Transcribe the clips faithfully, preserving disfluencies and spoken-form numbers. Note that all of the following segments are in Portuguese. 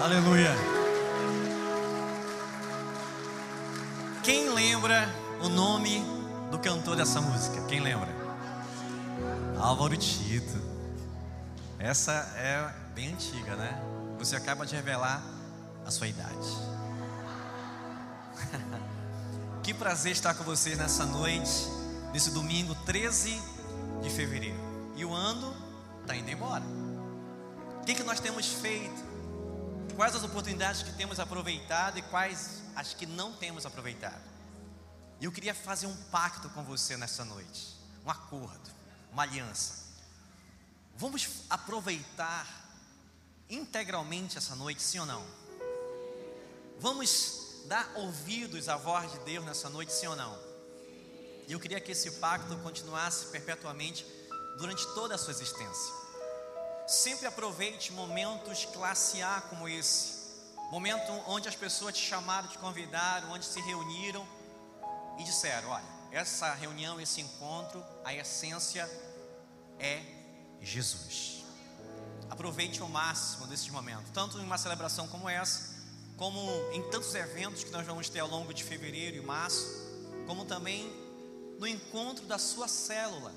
Aleluia. Quem lembra o nome do cantor dessa música? Quem lembra? Álvaro Tito. Essa é bem antiga, né? Você acaba de revelar a sua idade. Que prazer estar com vocês nessa noite, nesse domingo treze de fevereiro. E o ano está indo embora. O que, que nós temos feito? Quais as oportunidades que temos aproveitado e quais as que não temos aproveitado? E eu queria fazer um pacto com você nessa noite, um acordo, uma aliança. Vamos aproveitar integralmente essa noite, sim ou não? Vamos dar ouvidos à voz de Deus nessa noite, sim ou não? E eu queria que esse pacto continuasse perpetuamente durante toda a sua existência. Sempre aproveite momentos classe A como esse, momento onde as pessoas te chamaram, te convidaram, onde se reuniram e disseram: olha, essa reunião, esse encontro, a essência é Jesus. Aproveite ao máximo desses momentos, tanto em uma celebração como essa, como em tantos eventos que nós vamos ter ao longo de fevereiro e março, como também no encontro da sua célula,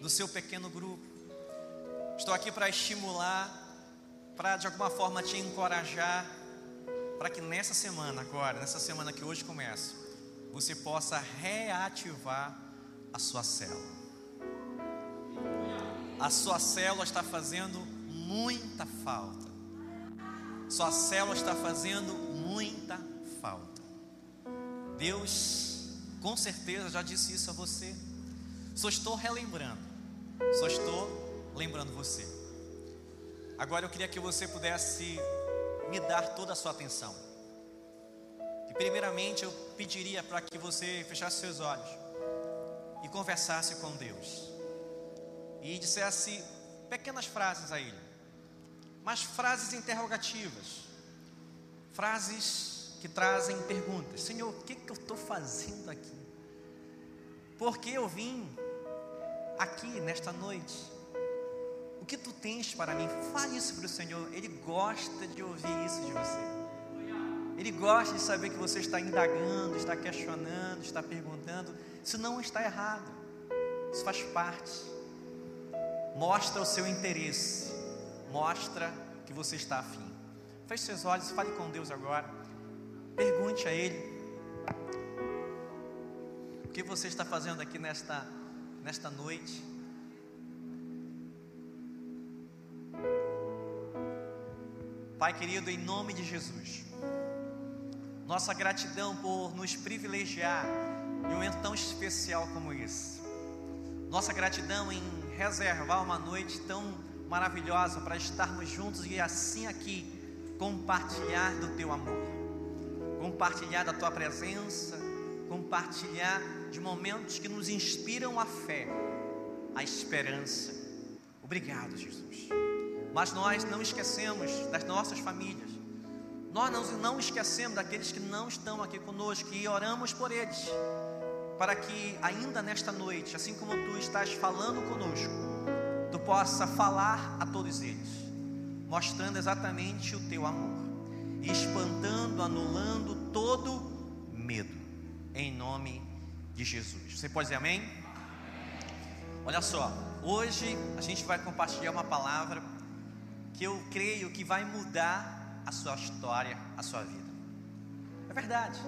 do seu pequeno grupo. Estou aqui para estimular, para de alguma forma te encorajar, para que nessa semana agora, nessa semana que hoje começa, você possa reativar a sua célula. A sua célula está fazendo muita falta. Sua célula está fazendo muita falta. Deus, com certeza, já disse isso a você. Só estou relembrando. Só estou lembrando você. Agora eu queria que você pudesse me dar toda a sua atenção. E primeiramente eu pediria para que você fechasse seus olhos e conversasse com Deus. E dissesse pequenas frases a Ele, mas frases interrogativas, frases que trazem perguntas. Senhor, o que, que eu estou fazendo aqui? Por que eu vim aqui nesta noite? O que Tu tens para mim? Fale isso para o Senhor. Ele gosta de ouvir isso de você. Ele gosta de saber que você está indagando, está questionando, está perguntando. Isso não está errado, isso faz parte. Mostra o seu interesse, mostra que você está afim. Feche seus olhos, fale com Deus agora. Pergunte a Ele: o que você está fazendo aqui nesta, nesta noite? Pai querido, em nome de Jesus, nossa gratidão por nos privilegiar em um momento tão especial como esse. Nossa gratidão em reservar uma noite tão maravilhosa para estarmos juntos e assim aqui compartilhar do Teu amor, compartilhar da Tua presença, compartilhar de momentos que nos inspiram a fé, a esperança. Obrigado, Jesus. Mas nós não esquecemos das nossas famílias. Nós não, não esquecemos daqueles que não estão aqui conosco e oramos por eles, para que ainda nesta noite, assim como Tu estás falando conosco, Tu possa falar a todos eles, mostrando exatamente o Teu amor, e espantando, anulando todo medo, em nome de Jesus. Você pode dizer amém? Olha só, hoje a gente vai compartilhar uma palavra que eu creio que vai mudar a sua história, a sua vida. É verdade.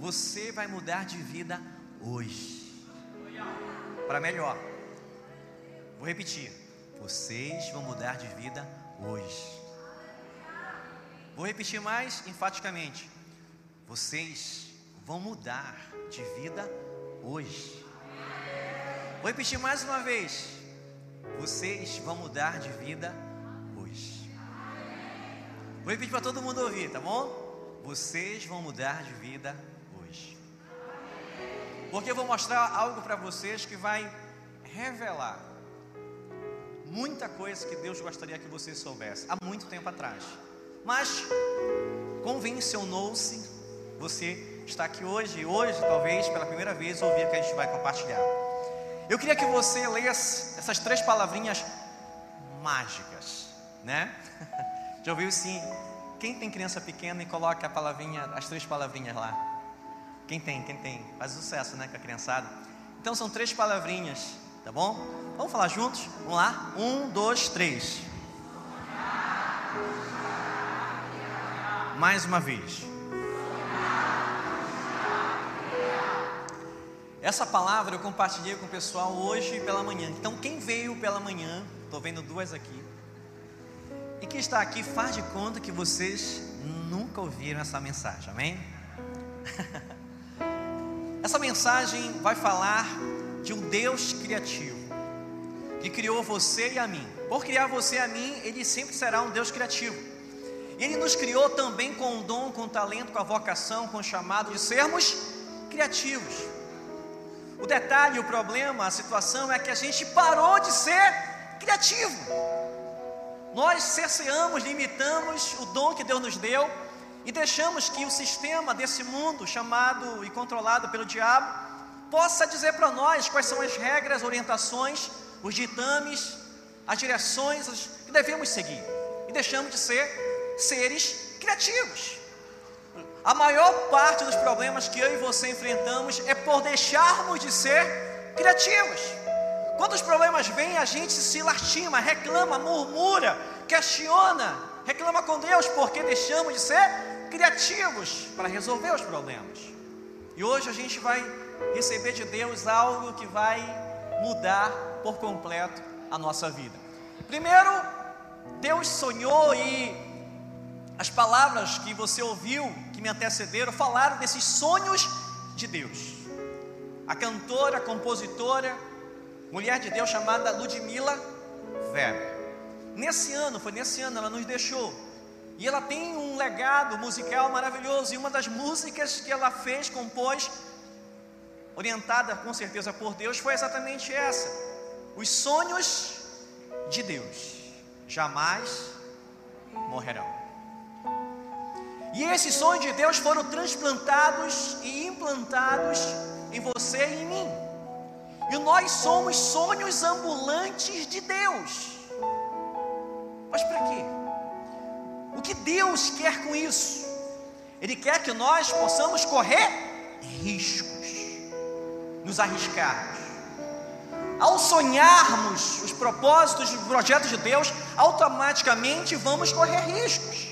Você vai mudar de vida hoje, para melhor. Vou repetir: vocês vão mudar de vida hoje. Vou repetir mais enfaticamente: vocês vão mudar de vida hoje. Vou repetir mais uma vez: vocês vão mudar de vida hoje. Vou repetir para todo mundo ouvir, tá bom? Vocês vão mudar de vida hoje. Porque eu vou mostrar algo para vocês que vai revelar muita coisa que Deus gostaria que vocês soubessem há muito tempo atrás. Mas convencionou-se, você está aqui hoje, e hoje talvez pela primeira vez ouvir o que a gente vai compartilhar. Eu queria que você lesse essas três palavrinhas mágicas, né? Já ouviu sim? Quem tem criança pequena e coloca a palavrinha, as três palavrinhas lá? Quem tem, quem tem? Faz sucesso, né, com a criançada. Então são três palavrinhas, tá bom? Vamos falar juntos? Vamos lá? Um, dois, três. Mais uma vez. Essa palavra eu compartilhei com o pessoal hoje pela manhã. Então quem veio pela manhã, estou vendo duas aqui, e quem está aqui faz de conta que vocês nunca ouviram essa mensagem, amém? Essa mensagem vai falar de um Deus criativo, que criou você e a mim. Por criar você e a mim, Ele sempre será um Deus criativo. Ele nos criou também com o dom, com o talento, com a vocação, com o chamado de sermos criativos. O detalhe, o problema, a situação é que a gente parou de ser criativo. Nós cerceamos, limitamos o dom que Deus nos deu e deixamos que o sistema desse mundo, chamado e controlado pelo diabo, possa dizer para nós quais são as regras, orientações, os ditames, as direções que devemos seguir. E deixamos de ser seres criativos. A maior parte dos problemas que eu e você enfrentamos é por deixarmos de ser criativos. Quando os problemas vêm, a gente se lastima, reclama, murmura, questiona, reclama com Deus, porque deixamos de ser criativos para resolver os problemas. E hoje a gente vai receber de Deus algo que vai mudar por completo a nossa vida. Primeiro, Deus sonhou, e as palavras que você ouviu, que me antecederam, falaram desses sonhos de Deus. A cantora, a compositora, mulher de Deus chamada Ludmila Weber. Nesse ano, foi nesse ano, ela nos deixou. E ela tem um legado musical maravilhoso. E uma das músicas que ela fez, compôs, orientada com certeza por Deus, foi exatamente essa. Os sonhos de Deus jamais morrerão. E esses sonhos de Deus foram transplantados e implantados em você e em mim. E nós somos sonhos ambulantes de Deus. Mas para quê? O que Deus quer com isso? Ele quer que nós possamos correr riscos, nos arriscarmos. Ao sonharmos os propósitos, os projetos de Deus, automaticamente vamos correr riscos.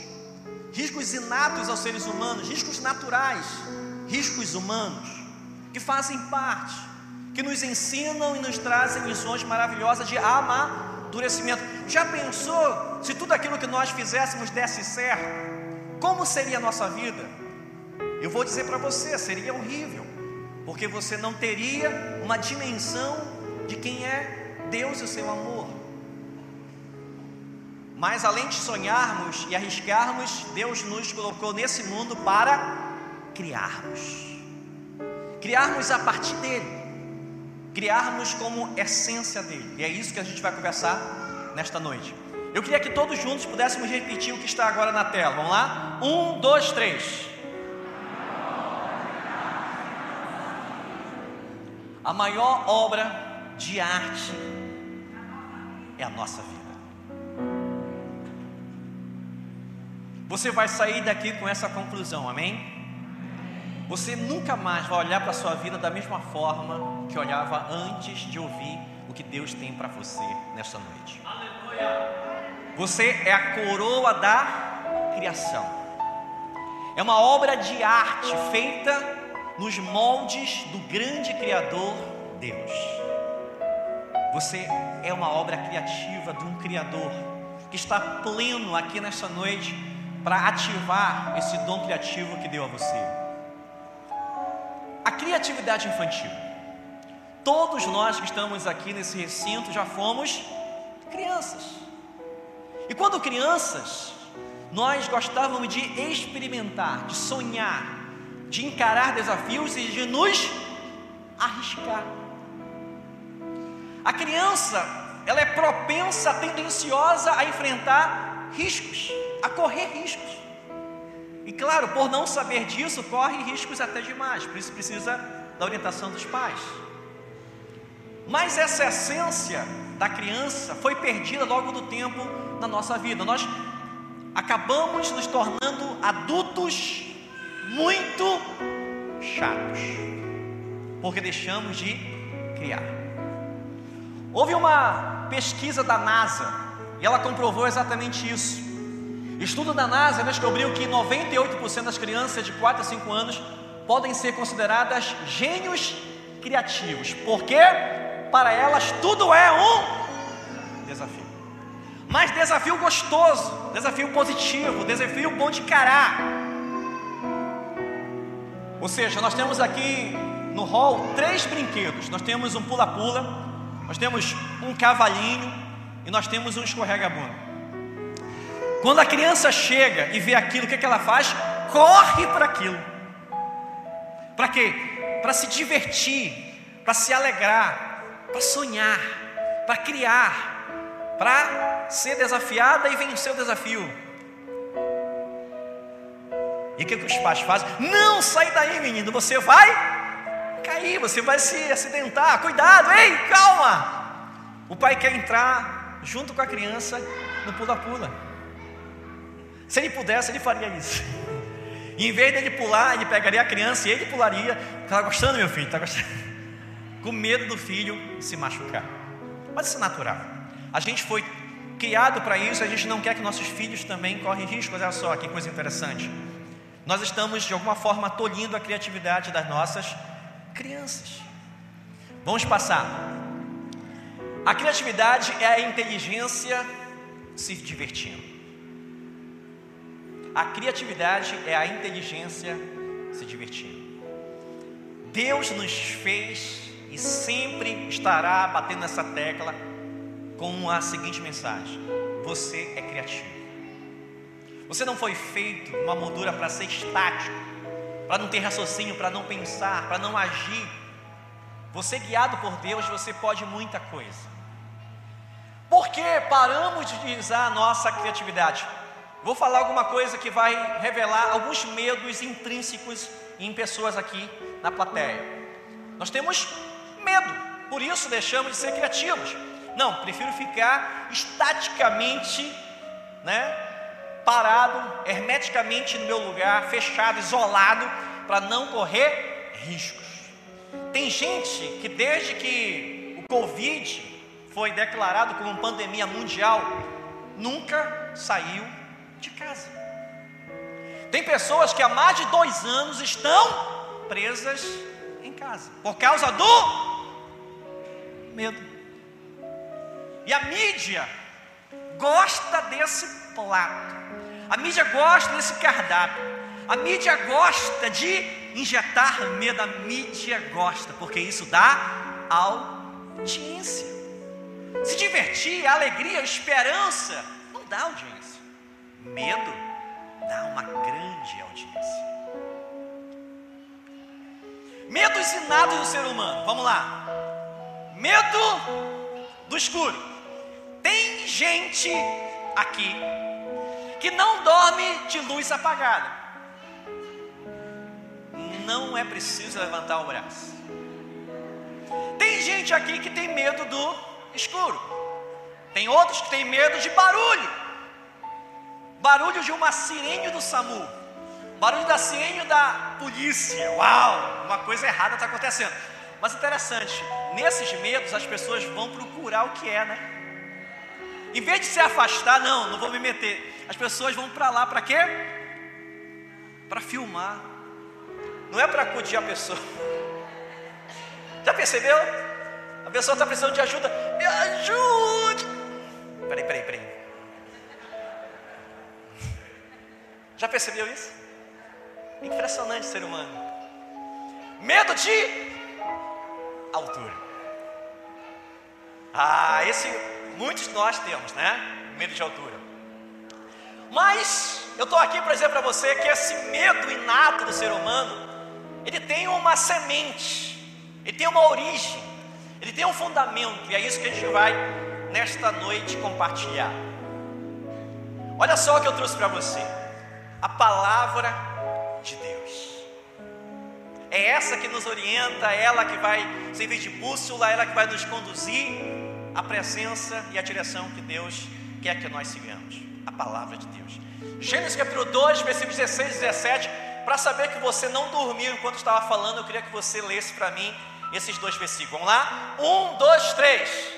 Riscos inatos aos seres humanos, riscos naturais, riscos humanos, que fazem parte, que nos ensinam e nos trazem lições maravilhosas de amadurecimento. Já pensou se tudo aquilo que nós fizéssemos desse certo? Como seria a nossa vida? Eu vou dizer para você, seria horrível, porque você não teria uma dimensão de quem é Deus e o seu amor. Mas além de sonharmos e arriscarmos, Deus nos colocou nesse mundo para criarmos. Criarmos a partir dele. Criarmos como essência dele. E é isso que a gente vai conversar nesta noite. Eu queria que todos juntos pudéssemos repetir o que está agora na tela. Vamos lá? Um, dois, três. A maior obra de arte é a nossa vida. Você vai sair daqui com essa conclusão, amém? Você nunca mais vai olhar para a sua vida da mesma forma que olhava antes de ouvir o que Deus tem para você nesta noite. Aleluia! Você é a coroa da criação. É uma obra de arte feita nos moldes do grande Criador Deus. Você é uma obra criativa de um Criador que está pleno aqui nesta noite para ativar esse dom criativo que deu a você. A criatividade infantil. Todos nós que estamos aqui nesse recinto já fomos crianças. E quando crianças, nós gostávamos de experimentar, de sonhar, de encarar desafios e de nos arriscar. A criança, ela é propensa, tendenciosa a enfrentar riscos, a correr riscos. E claro, por não saber disso, corre riscos até demais, por isso precisa da orientação dos pais. Mas essa essência da criança foi perdida logo do tempo na nossa vida. Nós acabamos nos tornando adultos muito chatos, porque deixamos de criar. Houve uma pesquisa da NASA e ela comprovou exatamente isso. Estudo da NASA descobriu que noventa e oito por cento das crianças de quatro a cinco anos podem ser consideradas gênios criativos, porque para elas tudo é um desafio. Mas desafio gostoso, desafio positivo, desafio bom de encarar. Ou seja, nós temos aqui no hall três brinquedos. Nós temos um pula-pula, nós temos um cavalinho e nós temos um escorrega-bunda. Quando a criança chega e vê aquilo, o que é que ela faz? Corre para aquilo. Para quê? Para se divertir, para se alegrar, para sonhar, para criar, para ser desafiada e vencer o desafio. E o que os pais fazem? Não, sai daí, menino, você vai cair, você vai se acidentar, cuidado, ei, calma. O pai quer entrar junto com a criança no pula-pula. Se ele pudesse, ele faria isso. E em vez dele pular, ele pegaria a criança e ele pularia. Está gostando, meu filho? Está gostando? Com medo do filho se machucar. Mas isso é natural. A gente foi criado para isso, a gente não quer que nossos filhos também correm riscos. Olha só que coisa interessante. Nós estamos, de alguma forma, tolhindo a criatividade das nossas crianças. Vamos passar. A criatividade é a inteligência se divertindo. A criatividade é a inteligência se divertindo. Deus nos fez e sempre estará batendo nessa tecla com a seguinte mensagem: você é criativo. Você não foi feito uma moldura para ser estático, para não ter raciocínio, para não pensar, para não agir. Você, guiado por Deus, você pode muita coisa. Por que paramos de utilizar a nossa criatividade? Vou falar alguma coisa que vai revelar alguns medos intrínsecos em pessoas aqui na plateia. Nós temos medo, por isso deixamos de ser criativos. Não, prefiro ficar estaticamente, né, parado, hermeticamente no meu lugar, fechado, isolado, para não correr riscos. Tem gente que desde que o Covid foi declarado como pandemia mundial, nunca saiu de casa. Tem pessoas que há mais de dois anos estão presas em casa por causa do medo. E a mídia gosta desse plato, a mídia gosta desse cardápio, a mídia gosta de injetar medo, a mídia gosta, porque isso dá audiência. Se divertir, alegria, esperança, não dá audiência. Medo dá uma grande audiência. Medos inatos do ser humano. Vamos lá. Medo do escuro. Tem gente aqui que não dorme de luz apagada. Não é preciso levantar o braço. Tem gente aqui que tem medo do escuro. Tem outros que tem medo de barulho. Barulho de uma sirene do SAMU, barulho da sirene da polícia. Uau, uma coisa errada está acontecendo. Mas interessante, nesses medos as pessoas vão procurar o que é, né? Em vez de se afastar, não, não vou me meter. As pessoas vão para lá, para quê? Para filmar. Não é para acudir a pessoa. Já percebeu? A pessoa está precisando de ajuda. Me ajude. Peraí, peraí, peraí. Já percebeu isso? Impressionante ser humano. Medo de altura. Ah, esse muitos de nós temos, né? Medo de altura. Mas eu estou aqui para dizer para você que esse medo inato do ser humano, ele tem uma semente, ele tem uma origem, ele tem um fundamento, e é isso que a gente vai nesta noite compartilhar. Olha só o que eu trouxe para você. A palavra de Deus é essa que nos orienta, ela que vai servir de bússola, ela que vai nos conduzir à presença e à direção que Deus quer que nós sigamos? A palavra de Deus. Gênesis capítulo dois, versículos dezesseis e dezessete. Para saber que você não dormiu enquanto estava falando, eu queria que você lesse para mim esses dois versículos. Vamos lá? Um, dois, três.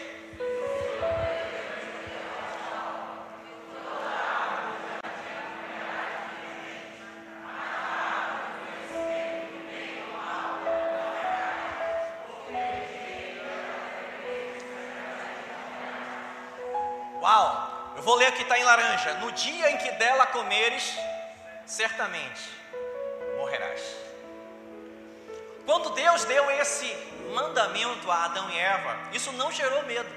Vou ler aqui, está em laranja. No dia em que dela comeres, certamente morrerás. Quando Deus deu esse mandamento a Adão e Eva, isso não gerou medo.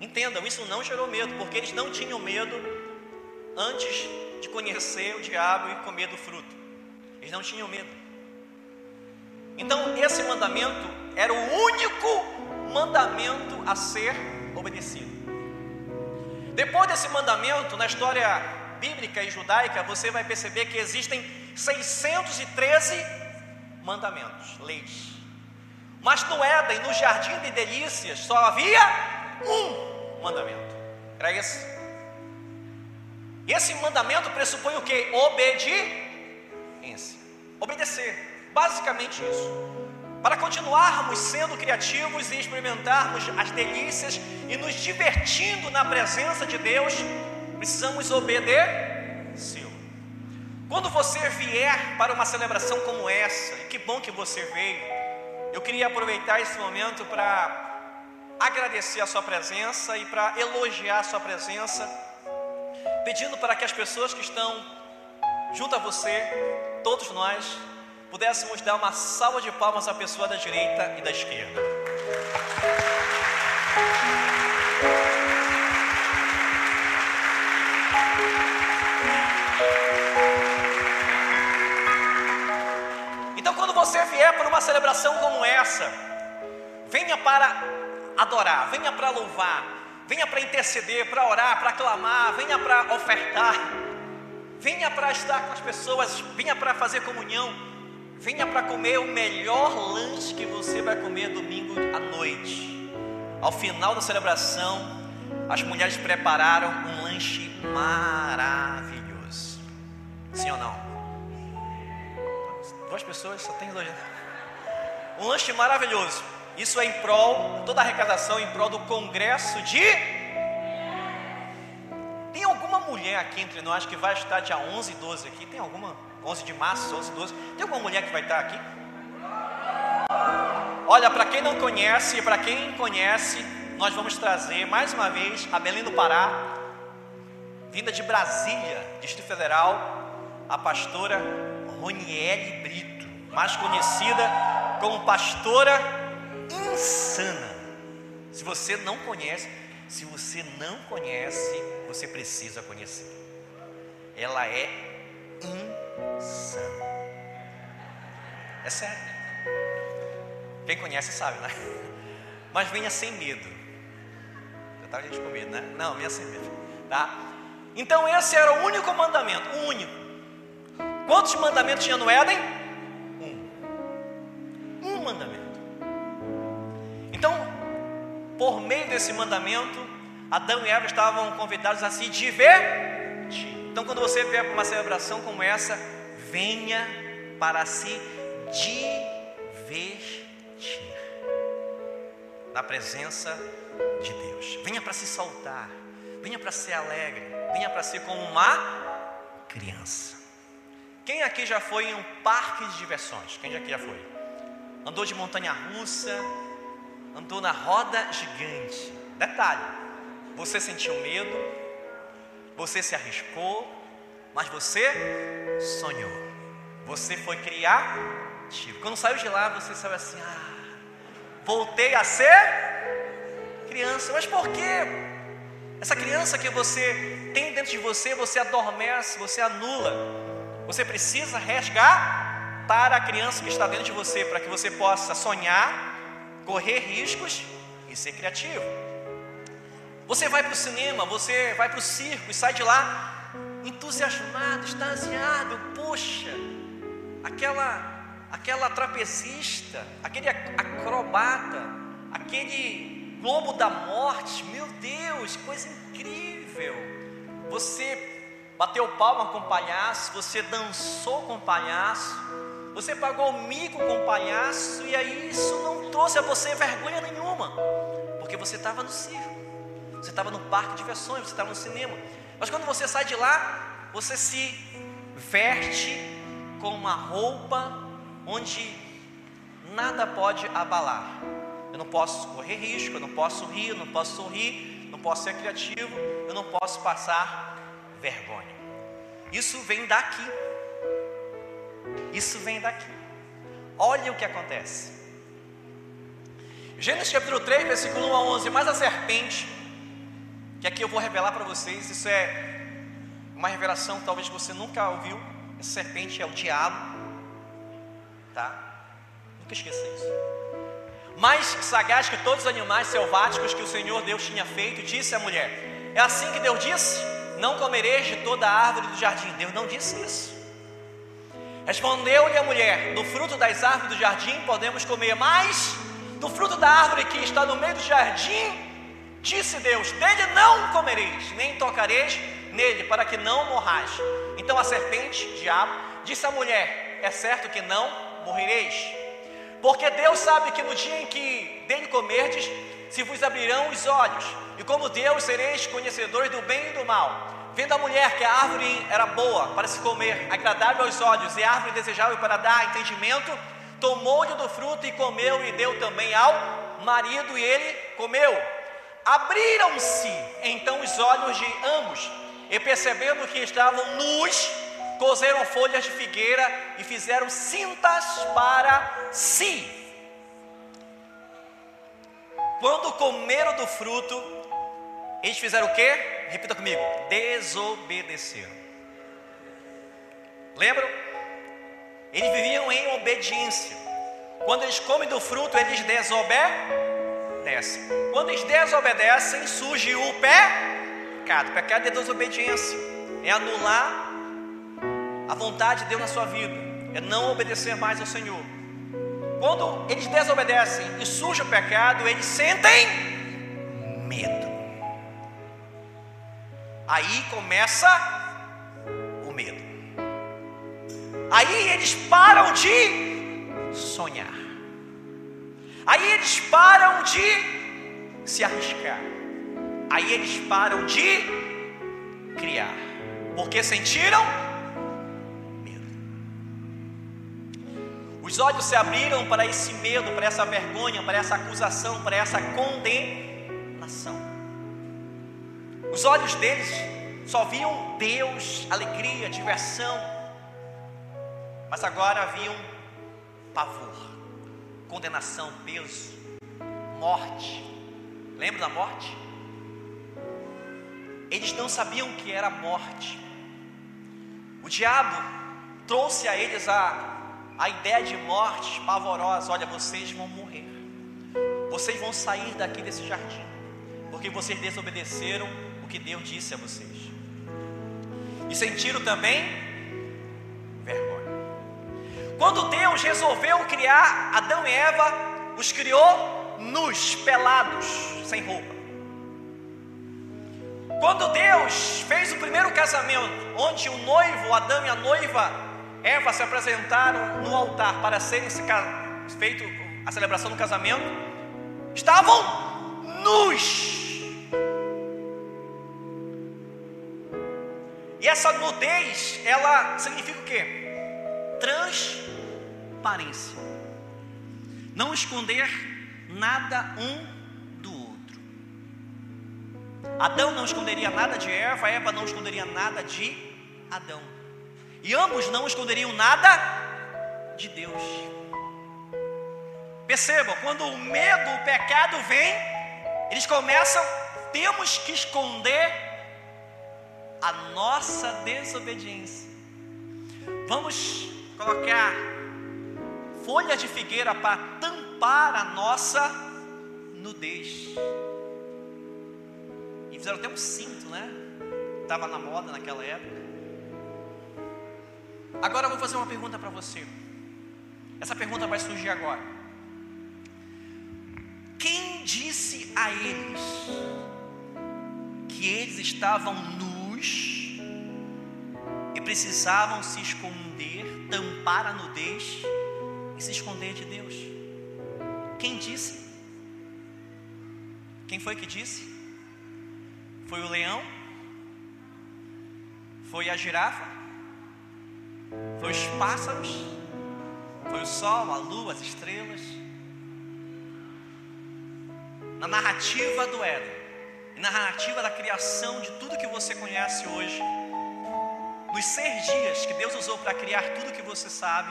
Entendam, isso não gerou medo, porque eles não tinham medo antes de conhecer o diabo e comer do fruto. Eles não tinham medo. Então, esse mandamento era o único mandamento a ser obedecido. Depois desse mandamento, na história bíblica e judaica, você vai perceber que existem seiscentos e treze mandamentos, leis. Mas no Éden, no Jardim de Delícias, só havia um mandamento. Era esse. Esse mandamento pressupõe o quê? Obediência. Obedecer. Basicamente isso. Para continuarmos sendo criativos e experimentarmos as delícias e nos divertindo na presença de Deus, precisamos obedecê-lo. Quando você vier para uma celebração como essa, e que bom que você veio, eu queria aproveitar esse momento para agradecer a sua presença e para elogiar a sua presença, pedindo para que as pessoas que estão junto a você, todos nós, pudéssemos dar uma salva de palmas à pessoa da direita e da esquerda. Então, quando você vier para uma celebração como essa, venha para adorar, venha para louvar, venha para interceder, para orar, para clamar, venha para ofertar, venha para estar com as pessoas, venha para fazer comunhão. Venha para comer o melhor lanche que você vai comer domingo à noite. Ao final da celebração, as mulheres prepararam um lanche maravilhoso. Sim ou não? Duas pessoas, só tem dois. Um lanche maravilhoso. Isso é em prol, toda a arrecadação é em prol do congresso de... Tem alguma mulher aqui entre nós que vai estar dia onze e doze aqui? Tem alguma... onze de março, onze, doze, tem alguma mulher que vai estar aqui? Olha, para quem não conhece e para quem conhece, nós vamos trazer mais uma vez a Belém do Pará, vinda de Brasília, Distrito Federal, a pastora Roniele Brito, mais conhecida como pastora insana. Se você não conhece, se você não conhece, você precisa conhecer. Ela é insana. Insano. É sério. Quem conhece sabe, né? Mas venha sem medo. Já estava gente com medo, né? Não, venha sem medo, tá? Então esse era o único mandamento, o único. Quantos mandamentos tinha no Éden? Um. Um mandamento. Então, por meio desse mandamento, Adão e Eva estavam convidados a se divertir. Então, quando você vier para uma celebração como essa, venha para se divertir na presença de Deus. Venha para se soltar, venha para ser alegre, venha para ser como uma criança. Quem aqui já foi em um parque de diversões? Quem aqui já foi? Andou de montanha-russa, andou na roda gigante. Detalhe, você sentiu medo? Você se arriscou, mas você sonhou. Você foi criativo. Quando saiu de lá, você saiu assim: ah, voltei a ser criança. Mas por quê? Essa criança que você tem dentro de você, você adormece, você anula. Você precisa resgatar a criança que está dentro de você, para que você possa sonhar, correr riscos e ser criativo. Você vai para o cinema, você vai para o circo e sai de lá entusiasmado, extasiado. Poxa, aquela, aquela trapezista, aquele acrobata, aquele globo da morte, meu Deus, coisa incrível, você bateu palma com o palhaço, você dançou com o palhaço, você pagou mico com o palhaço, e aí isso não trouxe a você vergonha nenhuma, porque você estava no circo, você estava no parque de diversões, você estava no cinema, mas quando você sai de lá, você se veste com uma roupa onde nada pode abalar. Eu não posso correr risco, eu não posso rir, eu não posso sorrir, não posso ser criativo, eu não posso passar vergonha. Isso vem daqui. Isso vem daqui. Olha o que acontece. Gênesis capítulo três, versículo um a onze, mas a serpente, que aqui eu vou revelar para vocês, isso é uma revelação que talvez você nunca ouviu, essa serpente é o diabo, tá? Nunca esqueça isso. Mais sagaz que todos os animais selváticos que o Senhor Deus tinha feito, disse à mulher, é assim que Deus disse, não comereis de toda a árvore do jardim. Deus não disse isso. Respondeu-lhe a mulher, do fruto das árvores do jardim podemos comer, mas do fruto da árvore que está no meio do jardim, disse Deus, dele não comereis, nem tocareis nele, para que não morrais. Então a serpente, diabo, disse à mulher, é certo que não morrereis, porque Deus sabe que no dia em que dele comerdes, se vos abrirão os olhos, e como Deus sereis conhecedores do bem e do mal. Vendo a mulher que a árvore era boa para se comer, agradável aos olhos, e a árvore desejável para dar entendimento, tomou-lhe do fruto e comeu, e deu também ao marido, e ele comeu. Abriram-se então os olhos de ambos, e percebendo que estavam nus, cozeram folhas de figueira e fizeram cintas para si. Quando comeram do fruto, eles fizeram o quê? Repita comigo, desobedeceram. Lembram? Eles viviam em obediência. Quando eles comem do fruto, eles desobedecem. Quando eles desobedecem, surge o pecado. O pecado é desobediência, é anular a vontade de Deus na sua vida, é não obedecer mais ao Senhor. Quando eles desobedecem e surge o pecado, eles sentem medo. Aí começa o medo. Aí eles param de sonhar. Aí eles param de se arriscar. Aí eles param de criar, porque sentiram. Os olhos se abriram para esse medo, para essa vergonha, para essa acusação, para essa condenação. Os olhos deles só viam Deus, alegria, diversão, mas agora viam pavor, condenação, peso, morte. Lembra da morte? Eles não sabiam o que era morte. O diabo trouxe a eles a A ideia de morte pavorosa, olha, vocês vão morrer, vocês vão sair daqui desse jardim, porque vocês desobedeceram o que Deus disse a vocês, e sentiram também vergonha. Quando Deus resolveu criar Adão e Eva, os criou nus, pelados, sem roupa. Quando Deus fez o primeiro casamento, onde o noivo, Adão e a noiva Eva se apresentaram no altar para serem feito a celebração do casamento, estavam nus, e essa nudez, ela significa o quê? Transparência, não esconder nada um do outro. Adão não esconderia nada de Eva, Eva não esconderia nada de Adão, e ambos não esconderiam nada de Deus. Percebam, quando o medo, o pecado vem, eles começam, temos que esconder a nossa desobediência. Vamos colocar folha de figueira para tampar a nossa nudez. E fizeram até um cinto, né? Estava na moda naquela época. Agora eu vou fazer uma pergunta para você. Essa pergunta vai surgir agora. Quem disse a eles que eles estavam nus e precisavam se esconder, tampar a nudez e se esconder de Deus. Quem disse? Quem foi que disse? Foi o leão? Foi a girafa? Foi os pássaros? Foi o sol, a lua, as estrelas? Na narrativa do Éden, na narrativa da criação de tudo que você conhece hoje, nos seis dias que Deus usou para criar tudo que você sabe,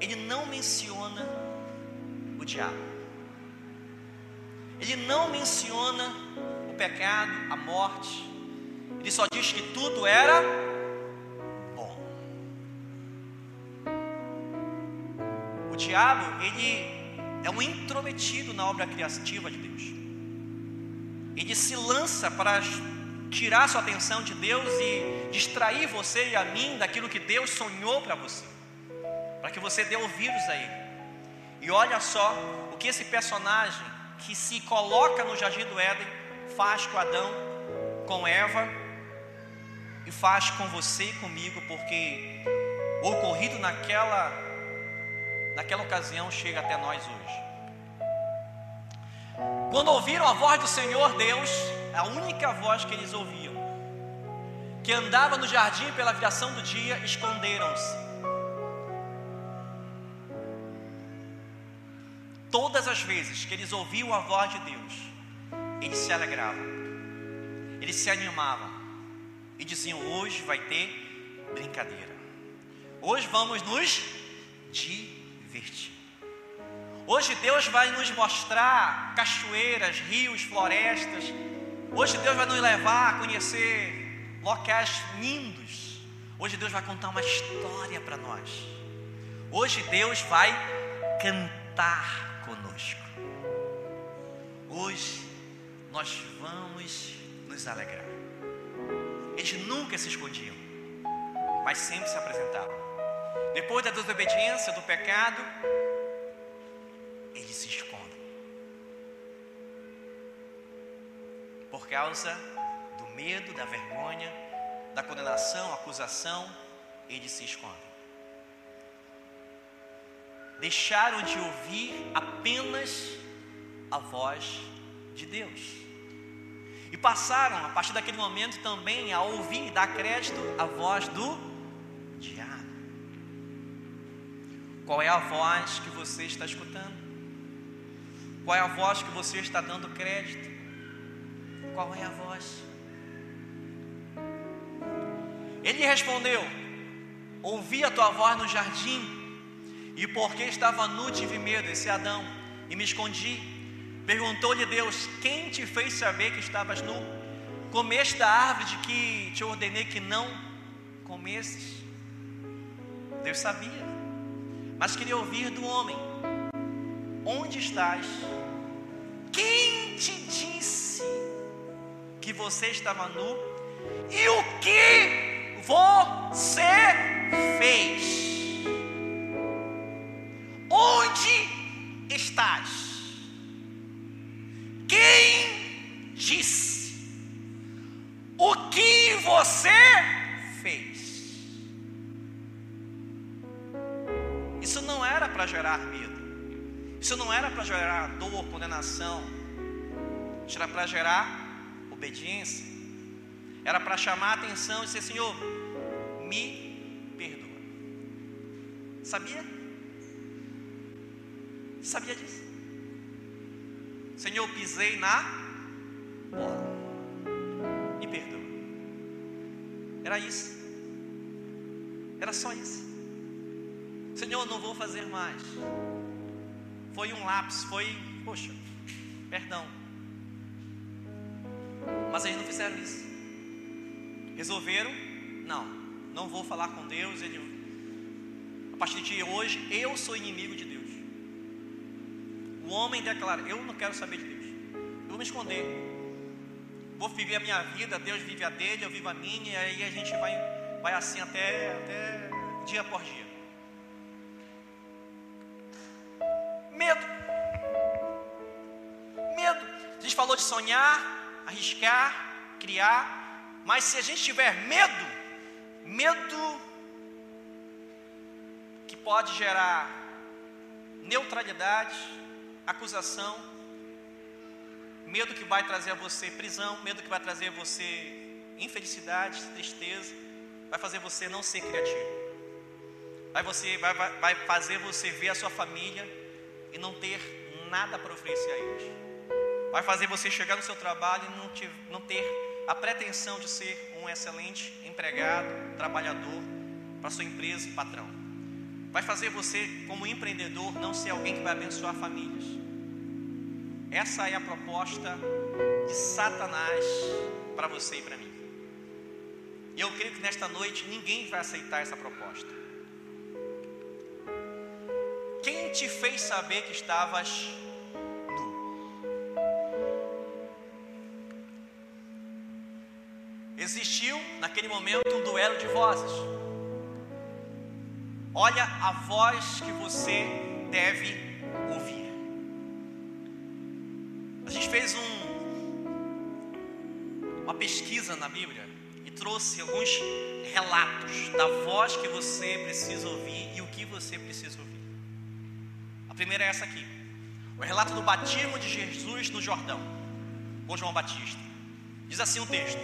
Ele não menciona o diabo. Ele não menciona o pecado, a morte. Ele só diz que tudo era bom. O diabo, ele é um intrometido na obra criativa de Deus. Ele se lança para tirar sua atenção de Deus e distrair você e a mim daquilo que Deus sonhou para você, para que você dê ouvidos a Ele. E olha só o que esse personagem que se coloca no jardim do Éden faz com Adão, com Eva e faz com você e comigo, porque o ocorrido naquela naquela ocasião chega até nós hoje. Quando ouviram a voz do Senhor Deus, a única voz que eles ouviam, que andava no jardim pela viração do dia, esconderam-se. Todas as vezes que eles ouviam a voz de Deus, eles se alegravam, eles se animavam e diziam: hoje vai ter brincadeira, hoje vamos nos divertir, hoje Deus vai nos mostrar cachoeiras, rios, florestas, hoje Deus vai nos levar a conhecer locais lindos, hoje Deus vai contar uma história para nós, hoje Deus vai cantar conosco. Hoje nós vamos nos alegrar. Eles nunca se escondiam, mas sempre se apresentavam. Depois da desobediência, do pecado, eles se escondem por causa do medo, da vergonha, da condenação, acusação. Eles se escondem. Deixaram de ouvir apenas a voz de Deus e passaram, a partir daquele momento, também a ouvir e dar crédito à voz do diabo. Qual é a voz que você está escutando? Qual é a voz que você está dando crédito? Qual é a voz? Ele respondeu: ouvi a tua voz no jardim, e porque estava nu tive medo, esse Adão, e me escondi. Perguntou-lhe Deus: quem te fez saber que estavas nu? Comeste da árvore de que te ordenei que não comesses? Deus sabia, mas queria ouvir do homem: onde estás? Quem te disse que você estava nu? E o que você fez? Onde estás? Quem disse? O que você fez? Isso não era para gerar medo. Isso não era para gerar dor, condenação. Isso era para gerar obediência. Era para chamar a atenção e dizer: Senhor, me perdoa. Sabia? Sabia disso? Senhor, pisei na bola, me perdoa. Era isso. Era só isso. Senhor, não vou fazer mais. Foi um lapso, foi, poxa, perdão. Mas eles não fizeram isso. Resolveram: não, não vou falar com Deus. Ele, a partir de hoje, eu sou inimigo de Deus. O homem declara: eu não quero saber de Deus, eu vou me esconder, vou viver a minha vida, Deus vive a dele, eu vivo a minha. E aí a gente vai, vai assim até, até dia por dia. Medo, A gente falou de sonhar, arriscar, criar, mas se a gente tiver medo, medo que pode gerar neutralidade, acusação, medo que vai trazer a você prisão, medo que vai trazer a você infelicidade, tristeza, vai fazer você não ser criativo, vai, você, vai, vai, vai fazer você ver a sua família e não ter nada para oferecer a eles, vai fazer você chegar no seu trabalho e não, te, não ter a pretensão de ser um excelente empregado, trabalhador para sua empresa e patrão, vai fazer você como empreendedor não ser alguém que vai abençoar famílias. Essa é a proposta de Satanás para você e para mim. Eu creio que nesta noite ninguém vai aceitar essa proposta. Quem te fez saber que estavas nu? Existiu naquele momento um duelo de vozes. Olha a voz que você deve ouvir. A gente fez um uma pesquisa na Bíblia e trouxe alguns relatos da voz que você precisa ouvir e o que você precisa ouvir. A primeira é essa aqui, o relato do batismo de Jesus no Jordão, por João Batista. Diz assim o texto: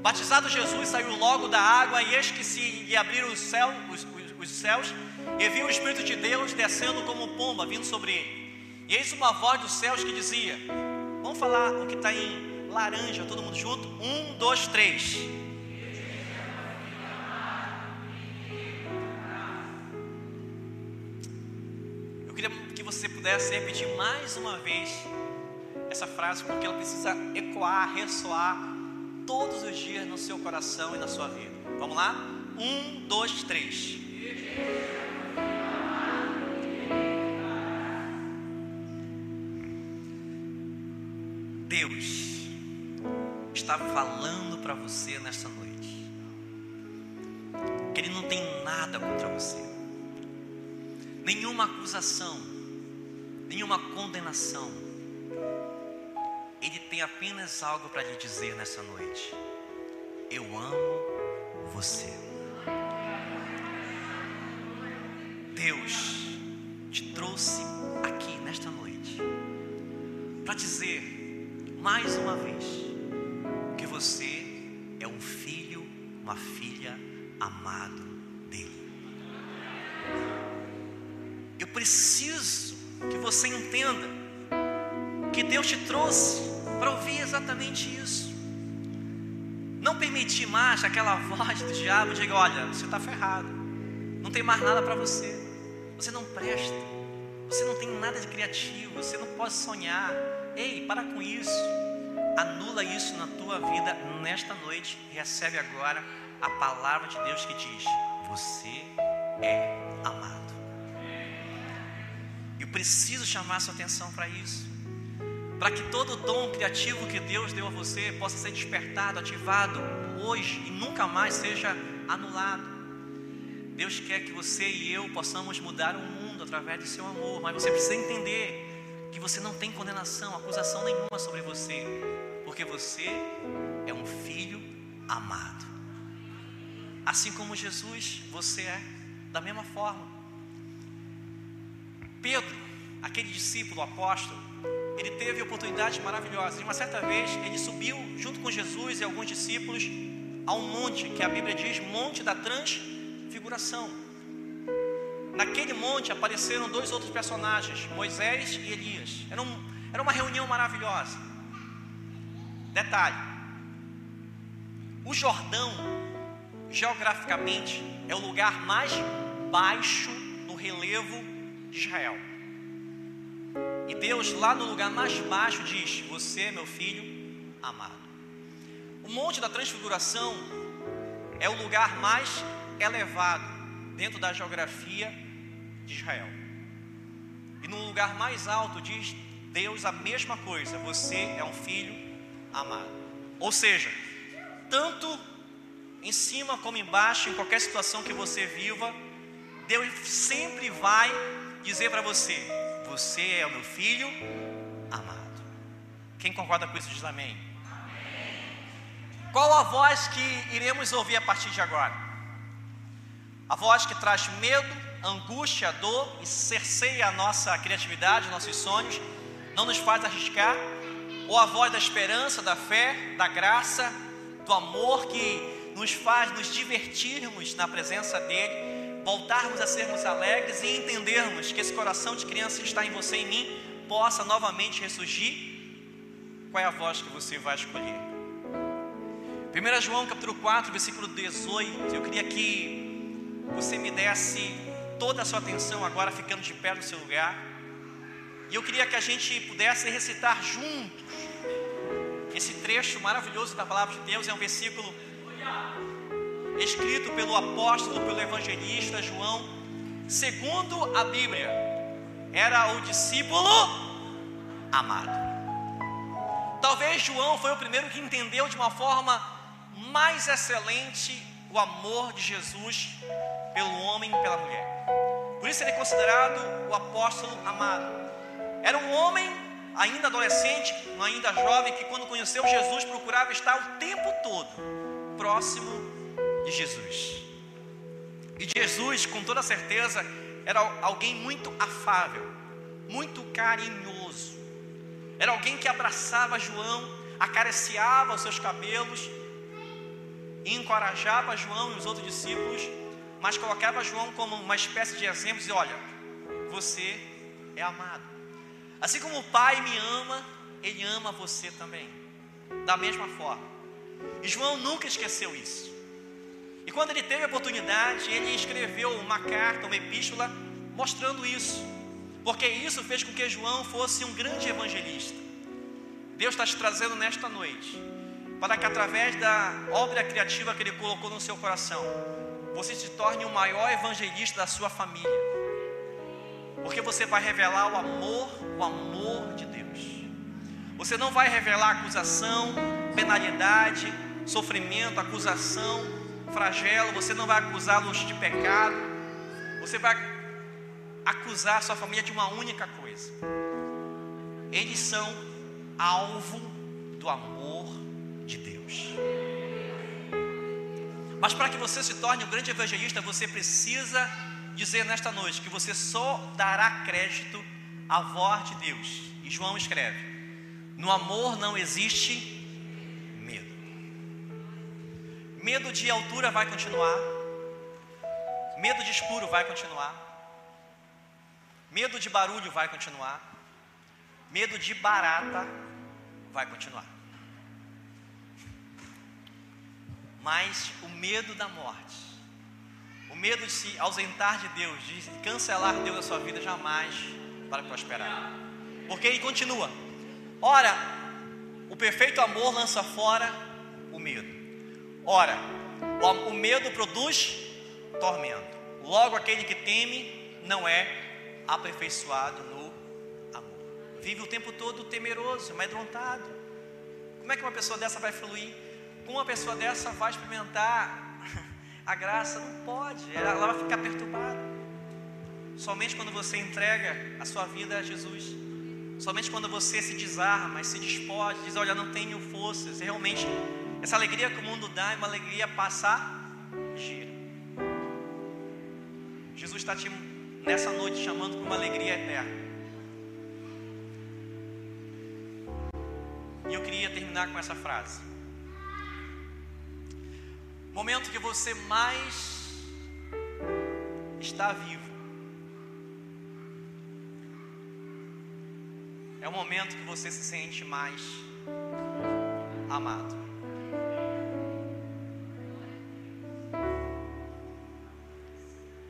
batizado Jesus saiu logo da água, e eis que se lhe abriram os céus, os, os, os céus e viu o Espírito de Deus descendo como pomba, vindo sobre ele. E eis uma voz dos céus que dizia, vamos falar o que está em laranja, todo mundo junto, um, dois, três. Eu queria que você pudesse repetir mais uma vez essa frase, porque ela precisa ecoar, ressoar todos os dias no seu coração e na sua vida. Vamos lá? Um, dois, três. Deus está falando para você nesta noite que Ele não tem nada contra você, nenhuma acusação, nenhuma condenação. Ele tem apenas algo para lhe dizer nesta noite: eu amo você. Deus te trouxe aqui nesta noite para dizer mais uma vez: você é um filho, uma filha amado dele. Eu preciso que você entenda que Deus te trouxe para ouvir exatamente isso. Não permitir mais aquela voz do diabo diga: olha, você está ferrado, não tem mais nada para você, você não presta, você não tem nada de criativo, você não pode sonhar. Ei, para com isso. Anula isso na tua vida nesta noite e recebe agora a palavra de Deus que diz: você é amado. Eu preciso chamar a sua atenção para isso, para que todo o dom criativo que Deus deu a você possa ser despertado, ativado hoje e nunca mais seja anulado. Deus quer que você e eu possamos mudar o mundo através do seu amor, mas você precisa entender que você não tem condenação, acusação nenhuma sobre você, porque você é um filho amado. Assim como Jesus, você é da mesma forma. Pedro, aquele discípulo, apóstolo, ele teve oportunidades maravilhosas. E uma certa vez ele subiu junto com Jesus e alguns discípulos a um monte, que a Bíblia diz Monte da Transfiguração. Naquele monte apareceram dois outros personagens, Moisés e Elias. Era, um, era uma reunião maravilhosa. Detalhe: o Jordão, geograficamente, é o lugar mais baixo do relevo de Israel. E Deus, lá no lugar mais baixo, diz: você é meu filho amado. O Monte da Transfiguração é o lugar mais elevado dentro da geografia de Israel. E no lugar mais alto diz Deus a mesma coisa: você é um filho amado. Ou seja, tanto em cima como embaixo, em qualquer situação que você viva, Deus sempre vai dizer para você: você é o meu filho amado. Quem concorda com isso diz amém. Amém. Qual a voz que iremos ouvir a partir de agora? A voz que traz medo, angústia, dor e cerceia a nossa criatividade, nossos sonhos, não nos faz arriscar? Ou a voz da esperança, da fé, da graça, do amor que nos faz nos divertirmos na presença dEle, voltarmos a sermos alegres e entendermos que esse coração de criança que está em você e em mim possa novamente ressurgir? Qual é a voz que você vai escolher? primeiro João capítulo quatro, versículo dezoito. Eu queria que você me desse toda a sua atenção agora, ficando de pé no seu lugar. E eu queria que a gente pudesse recitar juntos esse trecho maravilhoso da palavra de Deus. É um versículo escrito pelo apóstolo, pelo evangelista João, segundo a Bíblia. Era o discípulo amado. Talvez João foi o primeiro que entendeu de uma forma mais excelente o amor de Jesus pelo homem e pela mulher. Por isso ele é considerado o apóstolo amado. Era um homem, ainda adolescente, ainda jovem, que quando conheceu Jesus, procurava estar o tempo todo próximo de Jesus. E Jesus, com toda certeza, era alguém muito afável, muito carinhoso. Era alguém que abraçava João, acariciava os seus cabelos, e encorajava João e os outros discípulos, mas colocava João como uma espécie de exemplo, e olha, você é amado. Assim como o Pai me ama, Ele ama você também, da mesma forma. E João nunca esqueceu isso. E quando ele teve a oportunidade, ele escreveu uma carta, uma epístola, mostrando isso. Porque isso fez com que João fosse um grande evangelista. Deus está te trazendo nesta noite, para que através da obra criativa que Ele colocou no seu coração, você se torne o maior evangelista da sua família. Porque você vai revelar o amor, o amor de Deus. Você não vai revelar acusação, penalidade, sofrimento, acusação, flagelo. Você não vai acusá-los de pecado. Você vai acusar a sua família de uma única coisa. Eles são alvo do amor de Deus. Mas para que você se torne um grande evangelista, você precisa dizer nesta noite que você só dará crédito à voz de Deus. E João escreve: no amor não existe medo. Medo de altura vai continuar, medo de escuro vai continuar, medo de barulho vai continuar, medo de barata vai continuar, mas o medo da morte, o medo de se ausentar de Deus, de cancelar Deus da sua vida, jamais vai prosperar. Porque ele continua: ora, o perfeito amor lança fora o medo. Ora, o medo produz tormento. Logo, aquele que teme não é aperfeiçoado no amor. Vive o tempo todo temeroso, amedrontado. Como é que uma pessoa dessa vai fluir? Como uma pessoa dessa vai experimentar a graça? Não pode, ela vai ficar perturbada. Somente quando você entrega a sua vida a Jesus, somente quando você se desarma e se despoja, diz: olha, não tenho forças, e realmente essa alegria que o mundo dá é uma alegria passageira. Jesus está te, nessa noite, chamando para uma alegria eterna. E eu queria terminar com essa frase. Momento que você mais está vivo é o momento que você se sente mais amado.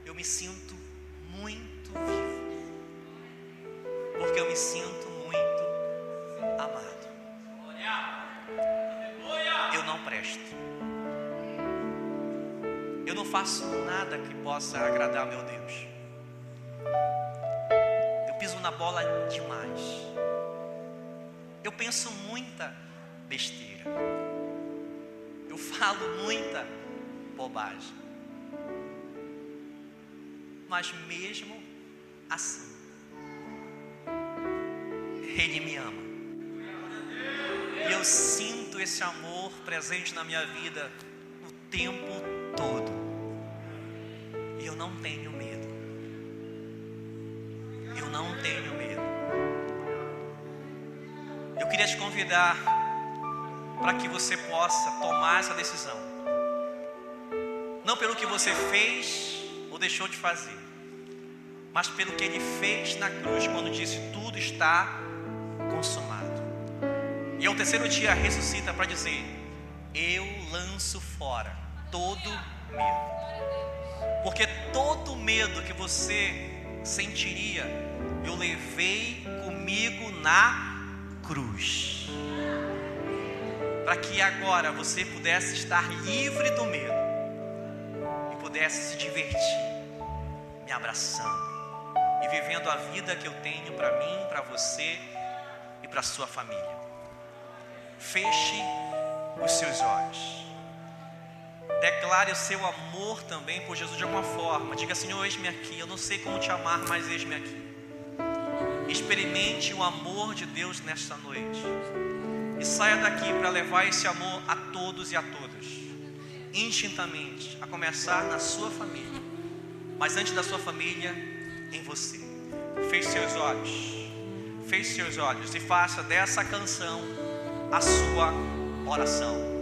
Eu me sinto muito vivo, porque eu me sinto muito amado. Eu não presto. Eu não faço nada que possa agradar meu Deus. Eu piso na bola demais. Eu penso muita besteira. Eu falo muita bobagem. Mas mesmo assim, Ele me ama. E eu sinto esse amor presente na minha vida o tempo todo. E eu não tenho medo. Eu não tenho medo. Eu queria te convidar para que você possa tomar essa decisão. Não pelo que você fez ou deixou de fazer, mas pelo que Ele fez na cruz quando disse: tudo está consumado. E ao terceiro dia ressuscita para dizer: eu lanço fora todo medo. Porque todo medo que você sentiria, eu levei comigo na cruz, para que agora você pudesse estar livre do medo e pudesse se divertir, me abraçando e vivendo a vida que eu tenho para mim, para você e para sua família. Feche os seus olhos. Declare o seu amor também por Jesus de alguma forma. Diga: Senhor, eis-me aqui. Eu não sei como te amar, mas eis-me aqui. Experimente o amor de Deus nesta noite. E saia daqui para levar esse amor a todos e a todas, instintamente, a começar na sua família, mas antes da sua família, em você. Feche seus olhos. Feche seus olhos e faça dessa canção a sua oração.